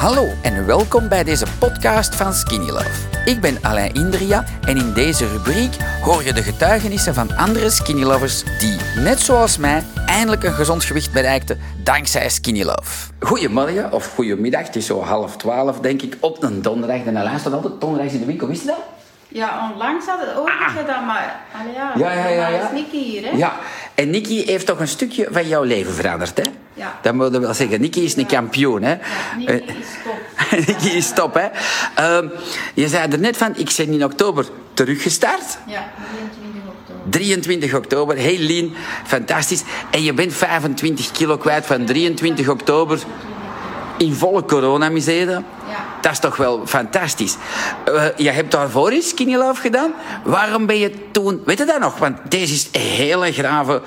Hallo en welkom bij deze podcast van Skinny Love. Ik ben Alain Indria en in deze rubriek hoor je de getuigenissen van andere Skinny Lovers die, net zoals mij, eindelijk een gezond gewicht bereikten dankzij Skinny Love. Goedemorgen of goedemiddag, het is zo 11:30 denk ik, op een donderdag. En dan luistert altijd donderdags in de winkel, wist je dat? Ja, onlangs had het ook gedaan, maar ja. Is Nicky hier, hè? Ja, en Nicky heeft toch een stukje van jouw leven veranderd, hè? Ja. Dat moet je wel zeggen. Nicky is een kampioen, hè? Ja, Nicky is top. Nicky is top, hè? Je zei er net van, ik ben in oktober teruggestart. Ja, 23 oktober. 23 oktober, heel lean, fantastisch. En je bent 25 kilo kwijt van 23 oktober in volle coronamisere. Dat is toch wel fantastisch. Je hebt daarvoor eens Skinny Love gedaan. Waarom ben je toen... Weet je dat nog? Want deze is een hele grave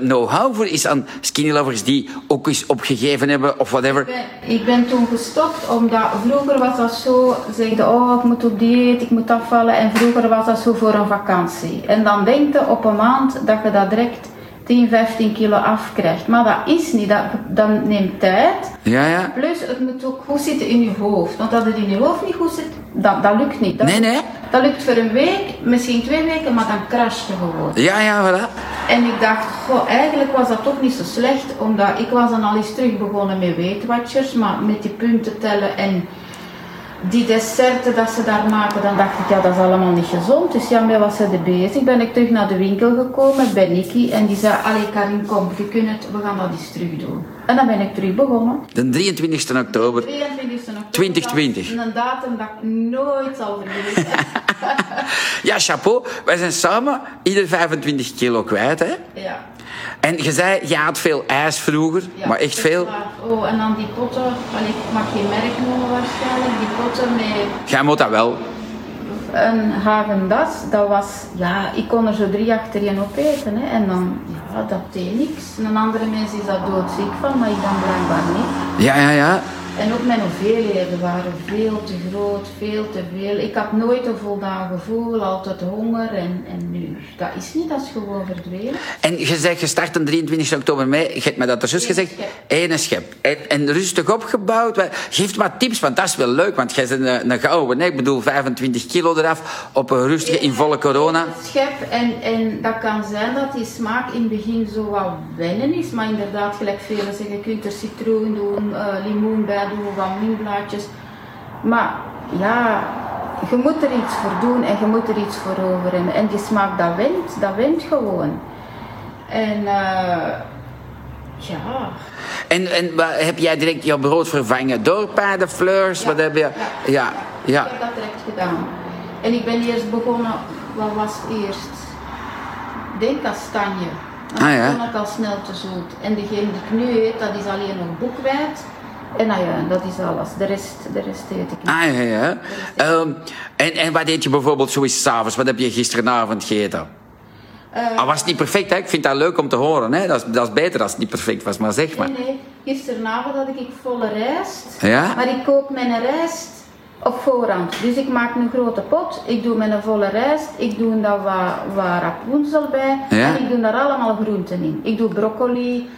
know-how voor is aan Skinny Lovers die ook eens opgegeven hebben of whatever. Ik ben toen gestopt, omdat vroeger was dat zo... Zeiden, oh, ik moet op dieet, ik moet afvallen. En vroeger was dat zo voor een vakantie. En dan denk je op een maand dat je dat direct 10, 15 kilo afkrijgt. Maar dat is niet, dat neemt tijd. Ja. Plus, het moet ook goed zitten in je hoofd. Want als het in je hoofd niet goed zit, dat lukt niet. Nee. Dat lukt voor een week, misschien 2 weken, maar dan crasht je gewoon. Ja, voilà. En ik dacht, goh, eigenlijk was dat toch niet zo slecht, omdat ik was dan al eens terug begonnen met Weetwatchers, maar met die punten tellen en die desserten dat ze daar maken, dan dacht ik, ja, dat is allemaal niet gezond. Dus ja, mee was ze er bezig. Ben ik terug naar de winkel gekomen bij Nicky en die zei, allee Karin, kom, je kunt het, we gaan dat eens terug doen. En dan ben ik terug begonnen. De 23 oktober 2020. Een datum dat ik nooit zal vergeten. Ja, chapeau. Wij zijn samen ieder 25 kilo kwijt, hè? Ja. En je zei, je had veel ijs vroeger, ja, maar echt veel. Oh, en dan die potten, ik mag geen merk noemen waarschijnlijk, die potten met... Jij moet dat wel. Een Häagen-Dazs, dat was, ja, ik kon er zo 3 achterin op eten, hè. En dan, ja, dat deed niks. Een andere mens is daar doodziek van, maar ik dan blijkbaar niet. Ja. En ook mijn hoeveelheden waren veel te groot, veel te veel. Ik had nooit een voldaan gevoel, altijd honger en nu. Dat is niet, dat is gewoon verdwenen. En je zegt, je start op 23 oktober mee. Je hebt me dat er zus gezegd. Eén schep. En rustig opgebouwd. Geef wat tips, want dat is wel leuk. Want jij bent een gouden, ik bedoel 25 kilo eraf op een rustige, in volle corona. Een schep en dat kan zijn dat die smaak in het begin zo wat wennen is. Maar inderdaad, gelijk velen zeggen, je kunt er citroen doen, limoen bij. Doen we van minblaadjes. Maar ja, je moet er iets voor doen en je moet er iets voor over hebben. En die smaak, dat wint gewoon. En ja. En heb jij direct jouw brood vervangen door paardenfleurs? Ja, wat heb je? Ja. Ik heb dat direct gedaan. En ik ben eerst begonnen, wat was eerst? Ik denk kastanje. Dat vond ik al snel te zoet. En degene die ik nu eet, dat is alleen nog boekweit. En nou ja, dat is alles. De rest eet ik niet. Ja. En wat eet je bijvoorbeeld zoiets 's avonds? Wat heb je gisteravond gegeten? Was het niet perfect, hè? Ik vind dat leuk om te horen, hè? Dat is beter als het niet perfect was, maar zeg maar. Nee. Gisteravond had ik volle rijst. Ja? Maar ik koop mijn rijst op voorhand. Dus ik maak een grote pot. Ik doe mijn volle rijst. Ik doe daar wat rapunzel bij. Ja? En ik doe daar allemaal groenten in. Ik doe broccoli,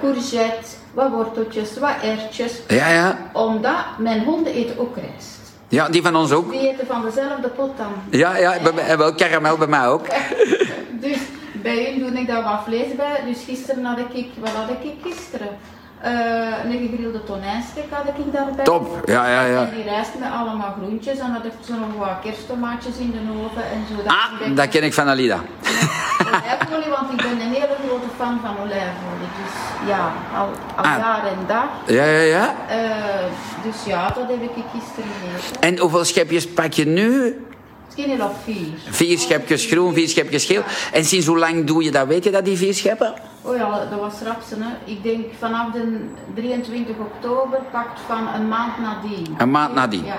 courgette, wat worteltjes, wat erwtjes. Ja. Omdat mijn honden eten ook rijst. Ja, die van ons ook. Die eten van dezelfde pot dan. Ja, en wel karamel bij mij ook. Dus bij hun doe ik daar wat vlees bij. Dus gisteren had ik gisteren? Een gegrilde tonijnstek had ik daarbij. Top, ja. En die rijst met allemaal groentjes. En had ik zo nog wat kersttomaatjes in de oven en zo. Dat ken ik van Alida. Olijfolie, want ik ben een hele grote fan van olijfolie. Dus ja, al jaar en dag. Ja. Dus ja, dat heb ik gisteren gegeten. En hoeveel schepjes pak je nu? Misschien nog 4. 4 schepjes groen, 4 schepjes geel. Ja. En sinds hoe lang doe je dat? Weet je dat, die 4 scheppen? Oh ja, dat was rapsen, hè. Ik denk vanaf de 23 oktober pakt van een maand nadien. Ja.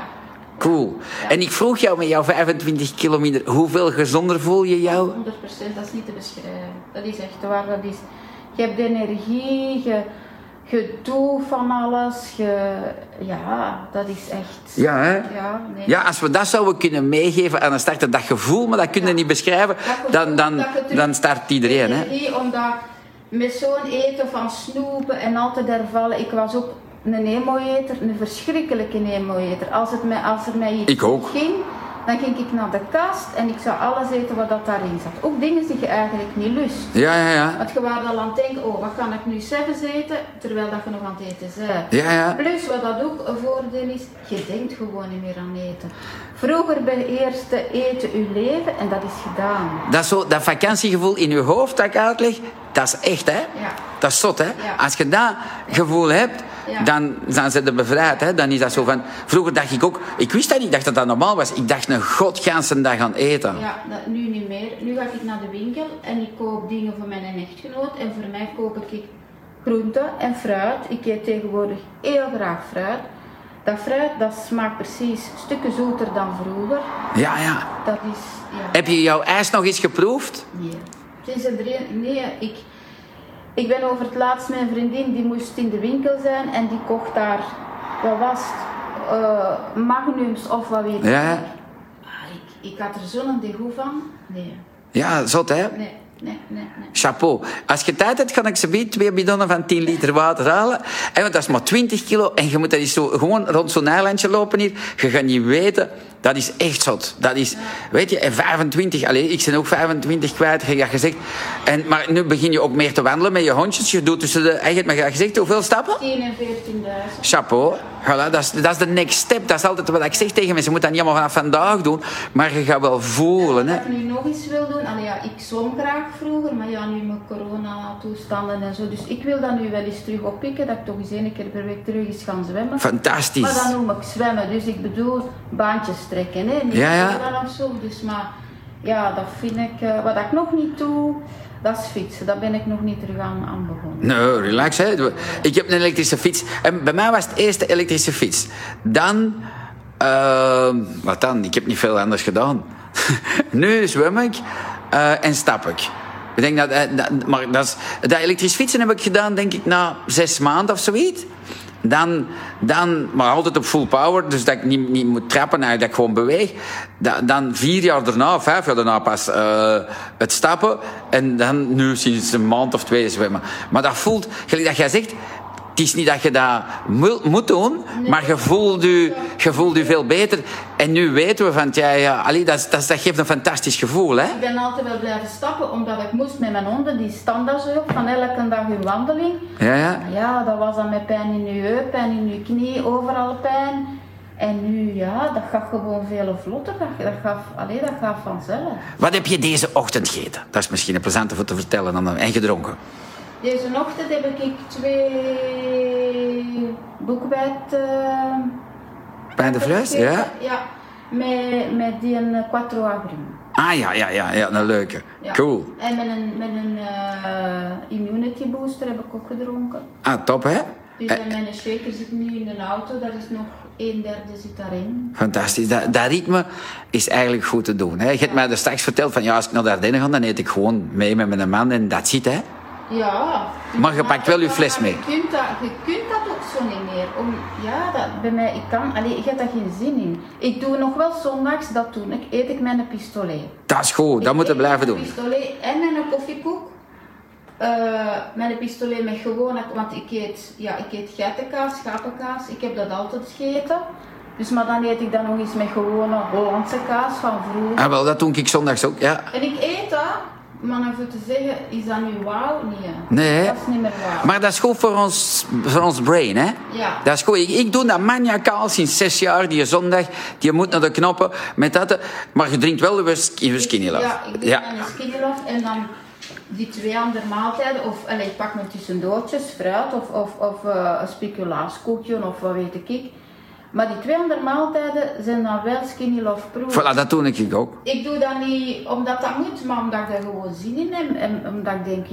Cool. Ja. En ik vroeg jou met jouw 25 kilo minder, hoeveel gezonder voel je jou? 100%, dat is niet te beschrijven. Dat is echt waar. Dat is, je hebt de energie, je doet van alles. Ja, dat is echt... Ja, hè? Ja, als we dat zouden kunnen meegeven aan een starter, dat gevoel, maar dat kun je niet beschrijven, dan start iedereen. Energie, hè? Omdat met zo'n eten van snoepen en altijd hervallen, ik was ook een emoeter, een verschrikkelijke emoeter. Als er mij iets ging, dan ging ik naar de kast en ik zou alles eten wat dat daarin zat. Ook dingen die je eigenlijk niet lust. Ja. Want je was al aan het denken, oh, wat kan ik nu zelf eten, terwijl dat je nog aan het eten bent. Ja. Plus, wat dat ook een voordeel is, je denkt gewoon niet meer aan eten. Vroeger beheerste eten je leven en dat is gedaan. Dat, zo, dat vakantiegevoel in je hoofd dat ik uitleg, dat is echt, hè? Ja. Dat is zot, hè? Ja. Als je dat gevoel hebt, ja, dan zijn ze bevrijd, hè? Dan is dat zo van... Vroeger dacht ik ook... Ik wist dat niet, ik dacht dat dat normaal was. Ik dacht een godganse dag aan eten. Ja, dat, nu niet meer. Nu ga ik naar de winkel en ik koop dingen voor mijn echtgenoot. En voor mij koop ik groenten en fruit. Ik eet tegenwoordig heel graag fruit. Dat fruit, dat smaakt precies stukken zoeter dan vroeger. Ja. Dat is... Ja. Heb je jouw ijs nog eens geproefd? Nee. Ik ben over het laatst mijn vriendin, die moest in de winkel zijn en die kocht daar, wat was het, magnums of wat weet ik. Ja. Ik had er zo'n degoe van, nee. Ja, zot hè? Nee. Chapeau. Als je tijd hebt, kan ik ze bij 2 bidonnen van 10 liter water halen. En want dat is maar 20 kilo en je moet dat eens zo, gewoon rond zo'n eilandje lopen hier. Je gaat niet weten, dat is echt zot. Dat is, weet je, en 25, allez, ik ben ook 25 kwijt, je hebt gezegd. En, maar nu begin je ook meer te wandelen met je hondjes. Je doet tussen de, je hebt maar gezegd, hoeveel stappen? 10 en 14.000. Chapeau. Voilà, dat is de next step. Dat is altijd wat ik zeg tegen mensen. Je moet dat niet allemaal vanaf vandaag doen, maar je gaat wel voelen. Ja, wat ik nu nog eens wil doen, ik zwom graag vroeger, maar ja, nu met corona-toestanden en zo. Dus ik wil dat nu wel eens terug oppikken, dat ik toch eens 1 keer per week terug eens gaan zwemmen. Fantastisch. Maar dan noem ik zwemmen, dus ik bedoel baantjes trekken, hè. Niet of zo, dus maar ja, dat vind ik... wat ik nog niet doe, dat is fietsen. Daar ben ik nog niet terug aan begonnen. Nee, relax, hè. Ik heb een elektrische fiets. En bij mij was het eerst de elektrische fiets. Dan... wat dan? Ik heb niet veel anders gedaan. Nu zwem ik en stap ik. Ik denk dat elektrisch fietsen heb ik gedaan, denk ik, na 6 maanden of zoiets. Dan, maar altijd op full power, dus dat ik niet moet trappen, dat ik gewoon beweeg. Dan 4 jaar daarna, 5 jaar daarna pas het stappen. En dan nu sinds 1 maand of 2 zwemmen. Maar dat voelt, gelijk dat jij zegt... Het is niet dat je dat moet doen, nee, maar je voelt je veel beter. En nu weten we van, dat geeft een fantastisch gevoel, hè? Ik ben altijd wel blijven stappen, omdat ik moest met mijn honden, die standaard zo, van elke dag hun wandeling. Ja. Ja, dat was dan met pijn in je heup, pijn in je knie, overal pijn. En nu, dat gaat gewoon veel vlotter. Dat gaat vanzelf. Wat heb je deze ochtend gegeten? Dat is misschien een plezante voor te vertellen en gedronken. Deze ochtend heb ik 2 boekwijd... Pain de fles, ja? Ja, met die een 4 agrum. Ah ja, een leuke. Ja. Cool. En met een immunity booster heb ik ook gedronken. Ah, top hè? Dus mijn shaker zit nu in de auto, daar is nog 1/3 zit daarin. Fantastisch, dat ritme is eigenlijk goed te doen. Hè? Je hebt mij er straks verteld van, als ik naar Ardennen ga, dan eet ik gewoon mee met mijn man en dat zit hè. Ja. Maar je pakt wel je fles mee. Je kunt dat ook zo niet meer. Bij mij, ik heb daar geen zin in. Ik doe nog wel zondags, dat doe ik, eet ik mijn pistolet. Dat is goed, dat moeten we blijven doen. Pistolet en een koffiekoek. Mijn pistolet met gewoon, want ik eet geitenkaas, schapenkaas, ik heb dat altijd gegeten. Dus maar dan eet ik dan nog eens met gewone Hollandse kaas van vroeger. Ah wel, dat doe ik zondags ook, ja. En ik eet dat. Maar om even te zeggen, is dat nu wauw? Nee. Dat is niet meer wauw. Maar dat is goed voor ons brain, hè? Ja. Dat is goed. Ik doe dat maniacaal sinds 6 jaar, die zondag. Die moet naar de knoppen met dat. Maar je drinkt wel weer Skinny Love. Ja, ik drink mijn Skinny Love en dan die 2 andere maaltijden. Of ik pak mijn tussendoortjes, fruit of een speculaaskoekje of wat weet ik. Maar die 2 andere maaltijden zijn dan wel Skinny Love proof. Voilà, dat doe ik ook. Ik doe dat niet omdat dat moet, maar omdat ik daar gewoon zin in heb. En omdat ik denk,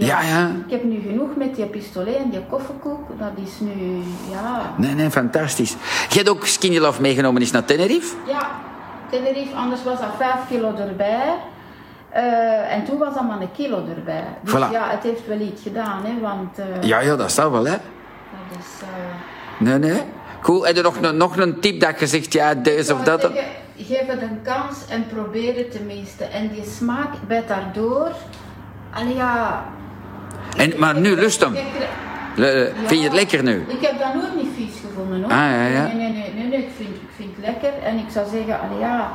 ik heb nu genoeg met die pistolet en die koffiekoek. Dat is nu, Nee, fantastisch. Je hebt ook Skinny Love meegenomen naar Tenerife? Ja, Tenerife, anders was dat 5 kilo erbij. En toen was dat maar 1 kilo erbij. Dus voilà. Ja, het heeft wel iets gedaan, hè. Want, ja, dat staat wel, hè. Dat is... Nee. Cool, heb je nog een tip dat je zegt, deze of dat? Zeggen, geef het een kans en probeer het tenminste. En die smaak bijt daardoor. Maar nu lust hem. Vind je het lekker nu? Ik heb dat nooit niet vies gevonden hoor. Ah, ja, ja. Nee, ik vind het lekker en ik zou zeggen, allee, ja,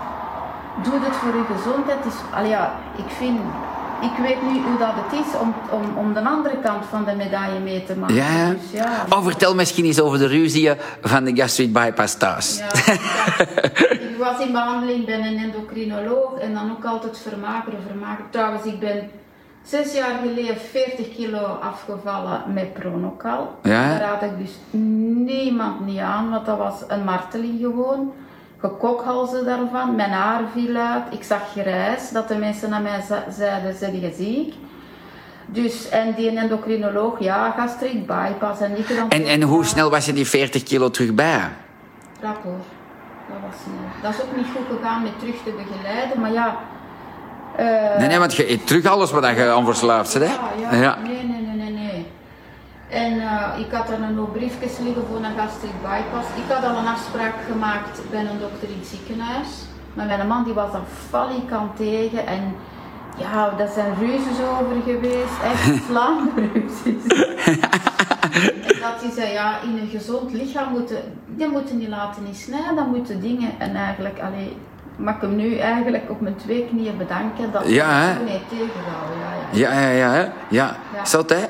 doe dit voor uw gezondheid. Dus, allee, ja, ik weet nu hoe dat het is om de andere kant van de medaille mee te maken. Ja. Dus, ja. Oh, vertel misschien eens over de ruzie van de gastric bypass thuis. Ja, ik was in behandeling bij een endocrinoloog en dan ook altijd vermageren. Trouwens, ik ben 6 jaar geleden 40 kilo afgevallen met Pronokal. Ja. Daar raad ik dus niemand niet aan, want dat was een marteling gewoon. Gekokhalzen daarvan, mijn haar viel uit, ik zag grijs, dat de mensen naar mij zeiden, zijn je ziek? Dus, en die endocrinoloog, ja, gastric bypass en niet dan. En hoe snel was je die 40 kilo terug bij? Rap hoor, dat was snel. Dat is ook niet goed gegaan met terug te begeleiden, maar ja... Nee, want je eet terug alles wat je onverslaafd zit, hè? Ja. Nee. En ik had dan een hoop briefjes liggen voor een gastric bypass. Ik had al een afspraak gemaakt bij een dokter in het ziekenhuis. Maar mijn man die was dan valikant tegen en ja, daar zijn ruzies over geweest. Echt slaapruzies. En dat hij zei, ja, in een gezond lichaam moeten die laten niet snijden, dan moeten dingen en eigenlijk, allee... Mag ik hem nu eigenlijk op mijn 2 knieën bedanken dat ik hem niet tegenhouden. Ja. Zot, hè? Ja.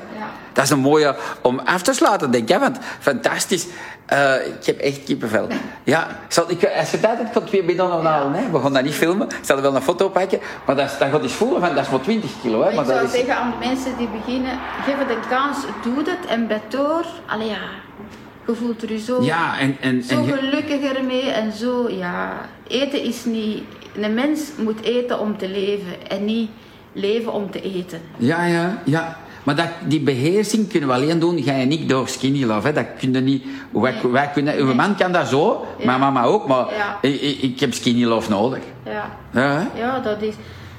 Dat is een mooie om af te sluiten, denk ik. Want fantastisch. Ik heb echt kippenvel. Ja. Als je tijd hebt, kan 2 binnen halen. Ja. We gaan dat niet filmen. Ik zal er wel een foto pakken. Maar dan gaat je voelen van, dat is maar 20 kilo. Hè? Maar ik zou zeggen aan de mensen die beginnen, geef het een kans, doe het en bij door. Allee, ja. Je voelt er je zo, ja, en gelukkiger mee en zo, ja. Eten is niet... Een mens moet eten om te leven en niet leven om te eten. Ja. Maar die beheersing kunnen we alleen doen, jij en ik, door Skinny Love. Hè. Dat kunnen niet... Wij kunnen, uw man kan dat zo, ja. Maar mama ook. Maar ik heb Skinny Love nodig. Ja, dat is...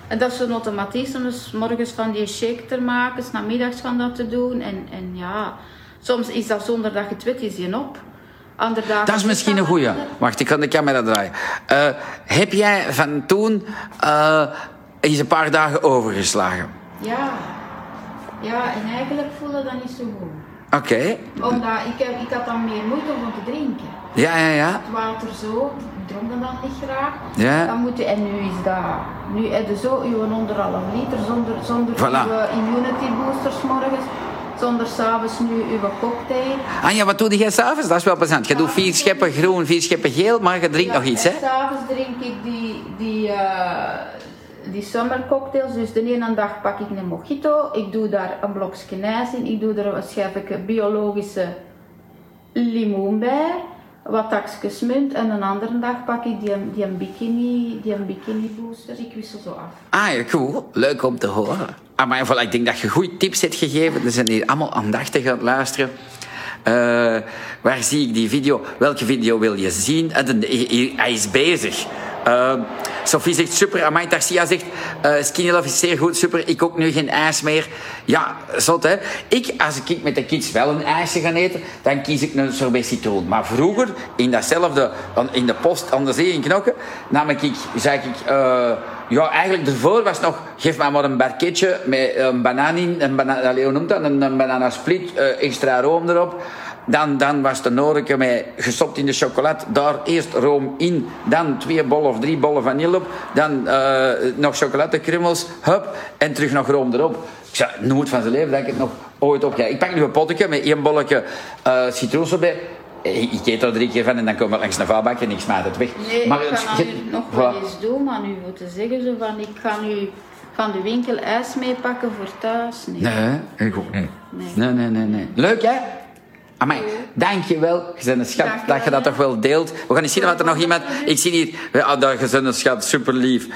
En dat is zo'n automatisme. Dus morgens van die shake te maken, 's namiddags van dat te doen en ja... Soms is dat zonder dat je het weet, is je op. Andere dagen... Dat is misschien een goeie. Wacht, ik kan de camera draaien. Heb jij van toen eens een paar dagen overgeslagen? Ja, en eigenlijk voelde dat niet zo goed. Oké. Omdat ik had dan meer moeite om te drinken. Ja. Het water zo, ik dronk dat dan niet graag. Ja. Dan moet je, en nu is dat... Nu heb je zo uw 1,5 liter zonder uw immunity boosters morgens. Zonder s'avonds nu uw cocktail. Ah ja, wat doe jij s'avonds? Dat is wel plezant. Je doet 4 scheppen groen, 4 scheppen geel, maar je drinkt nog iets, hè? S'avonds drink ik die summercocktails. Dus de ene dag pak ik een mojito. Ik doe daar een blokje ijs in. Ik doe er waarschijnlijk biologische limoen bij. Wat takjes munt. En een andere dag pak ik die bikini boosters. Ik wissel zo af. Ah ja, cool. Leuk om te horen. Maar voilà, ik denk dat je goede tips hebt gegeven. Er zijn hier allemaal aandachtig aan het luisteren. Waar zie ik die video? Welke video wil je zien? Hij is bezig. Sophie zegt super. Amai Tarsia zegt Skinny Love is zeer goed. Super. Ik ook nu geen ijs meer. Ja, zot hè. Als ik met de kids wel een ijsje ga eten, dan kies ik een sorbet citroen. Maar vroeger, in datzelfde, in de post aan de zee in Knokken, eigenlijk ervoor was nog, geef mij maar een barketje met een banaan in, een bananasplit, extra room erop. Dan was de noorke met gestopt in de chocolade, daar eerst room in, dan 2 bollen of 3 bollen vanille op, dan nog chocoladekrummels, hup, en terug nog room erop. Ik zei, nooit van zijn leven dat ik het nog ooit opkrijg. Ik pak nu een potje met 1 bolletje citroen erbij. Ik eet er 3 keer van en dan kom ik langs een vuilbak en ik smaak het weg. Nee, maar ik ga nu nog wel eens doen, maar nu moet je zeggen zo van, ik ga nu van de winkel ijs meepakken voor thuis. Nee, ik ook niet. Nee. Leuk, hè? Amai, dankjewel. Je bent een schat, dankjewel, dat je dat toch wel deelt. We gaan eens zien wat er nog iemand... Ik zie hier... Je bent een schat, super lief.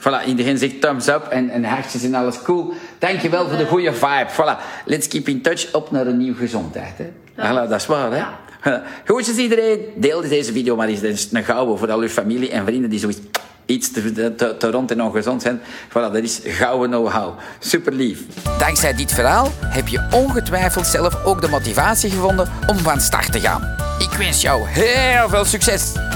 Voilà, iedereen zegt thumbs up en hartjes en alles cool. Dankjewel voor de goede vibe. Voilà, let's keep in touch. Op naar een nieuwe gezondheid. Hè. Voilà, dat is waar, hè. Ja. Goedjes iedereen. Deel deze video, maar dit is een gouden voor al uw familie en vrienden die zoiets... Iets te rond en ongezond zijn. Voilà, dat is gouden know-how. Super lief. Dankzij dit verhaal heb je ongetwijfeld zelf ook de motivatie gevonden om van start te gaan. Ik wens jou heel veel succes.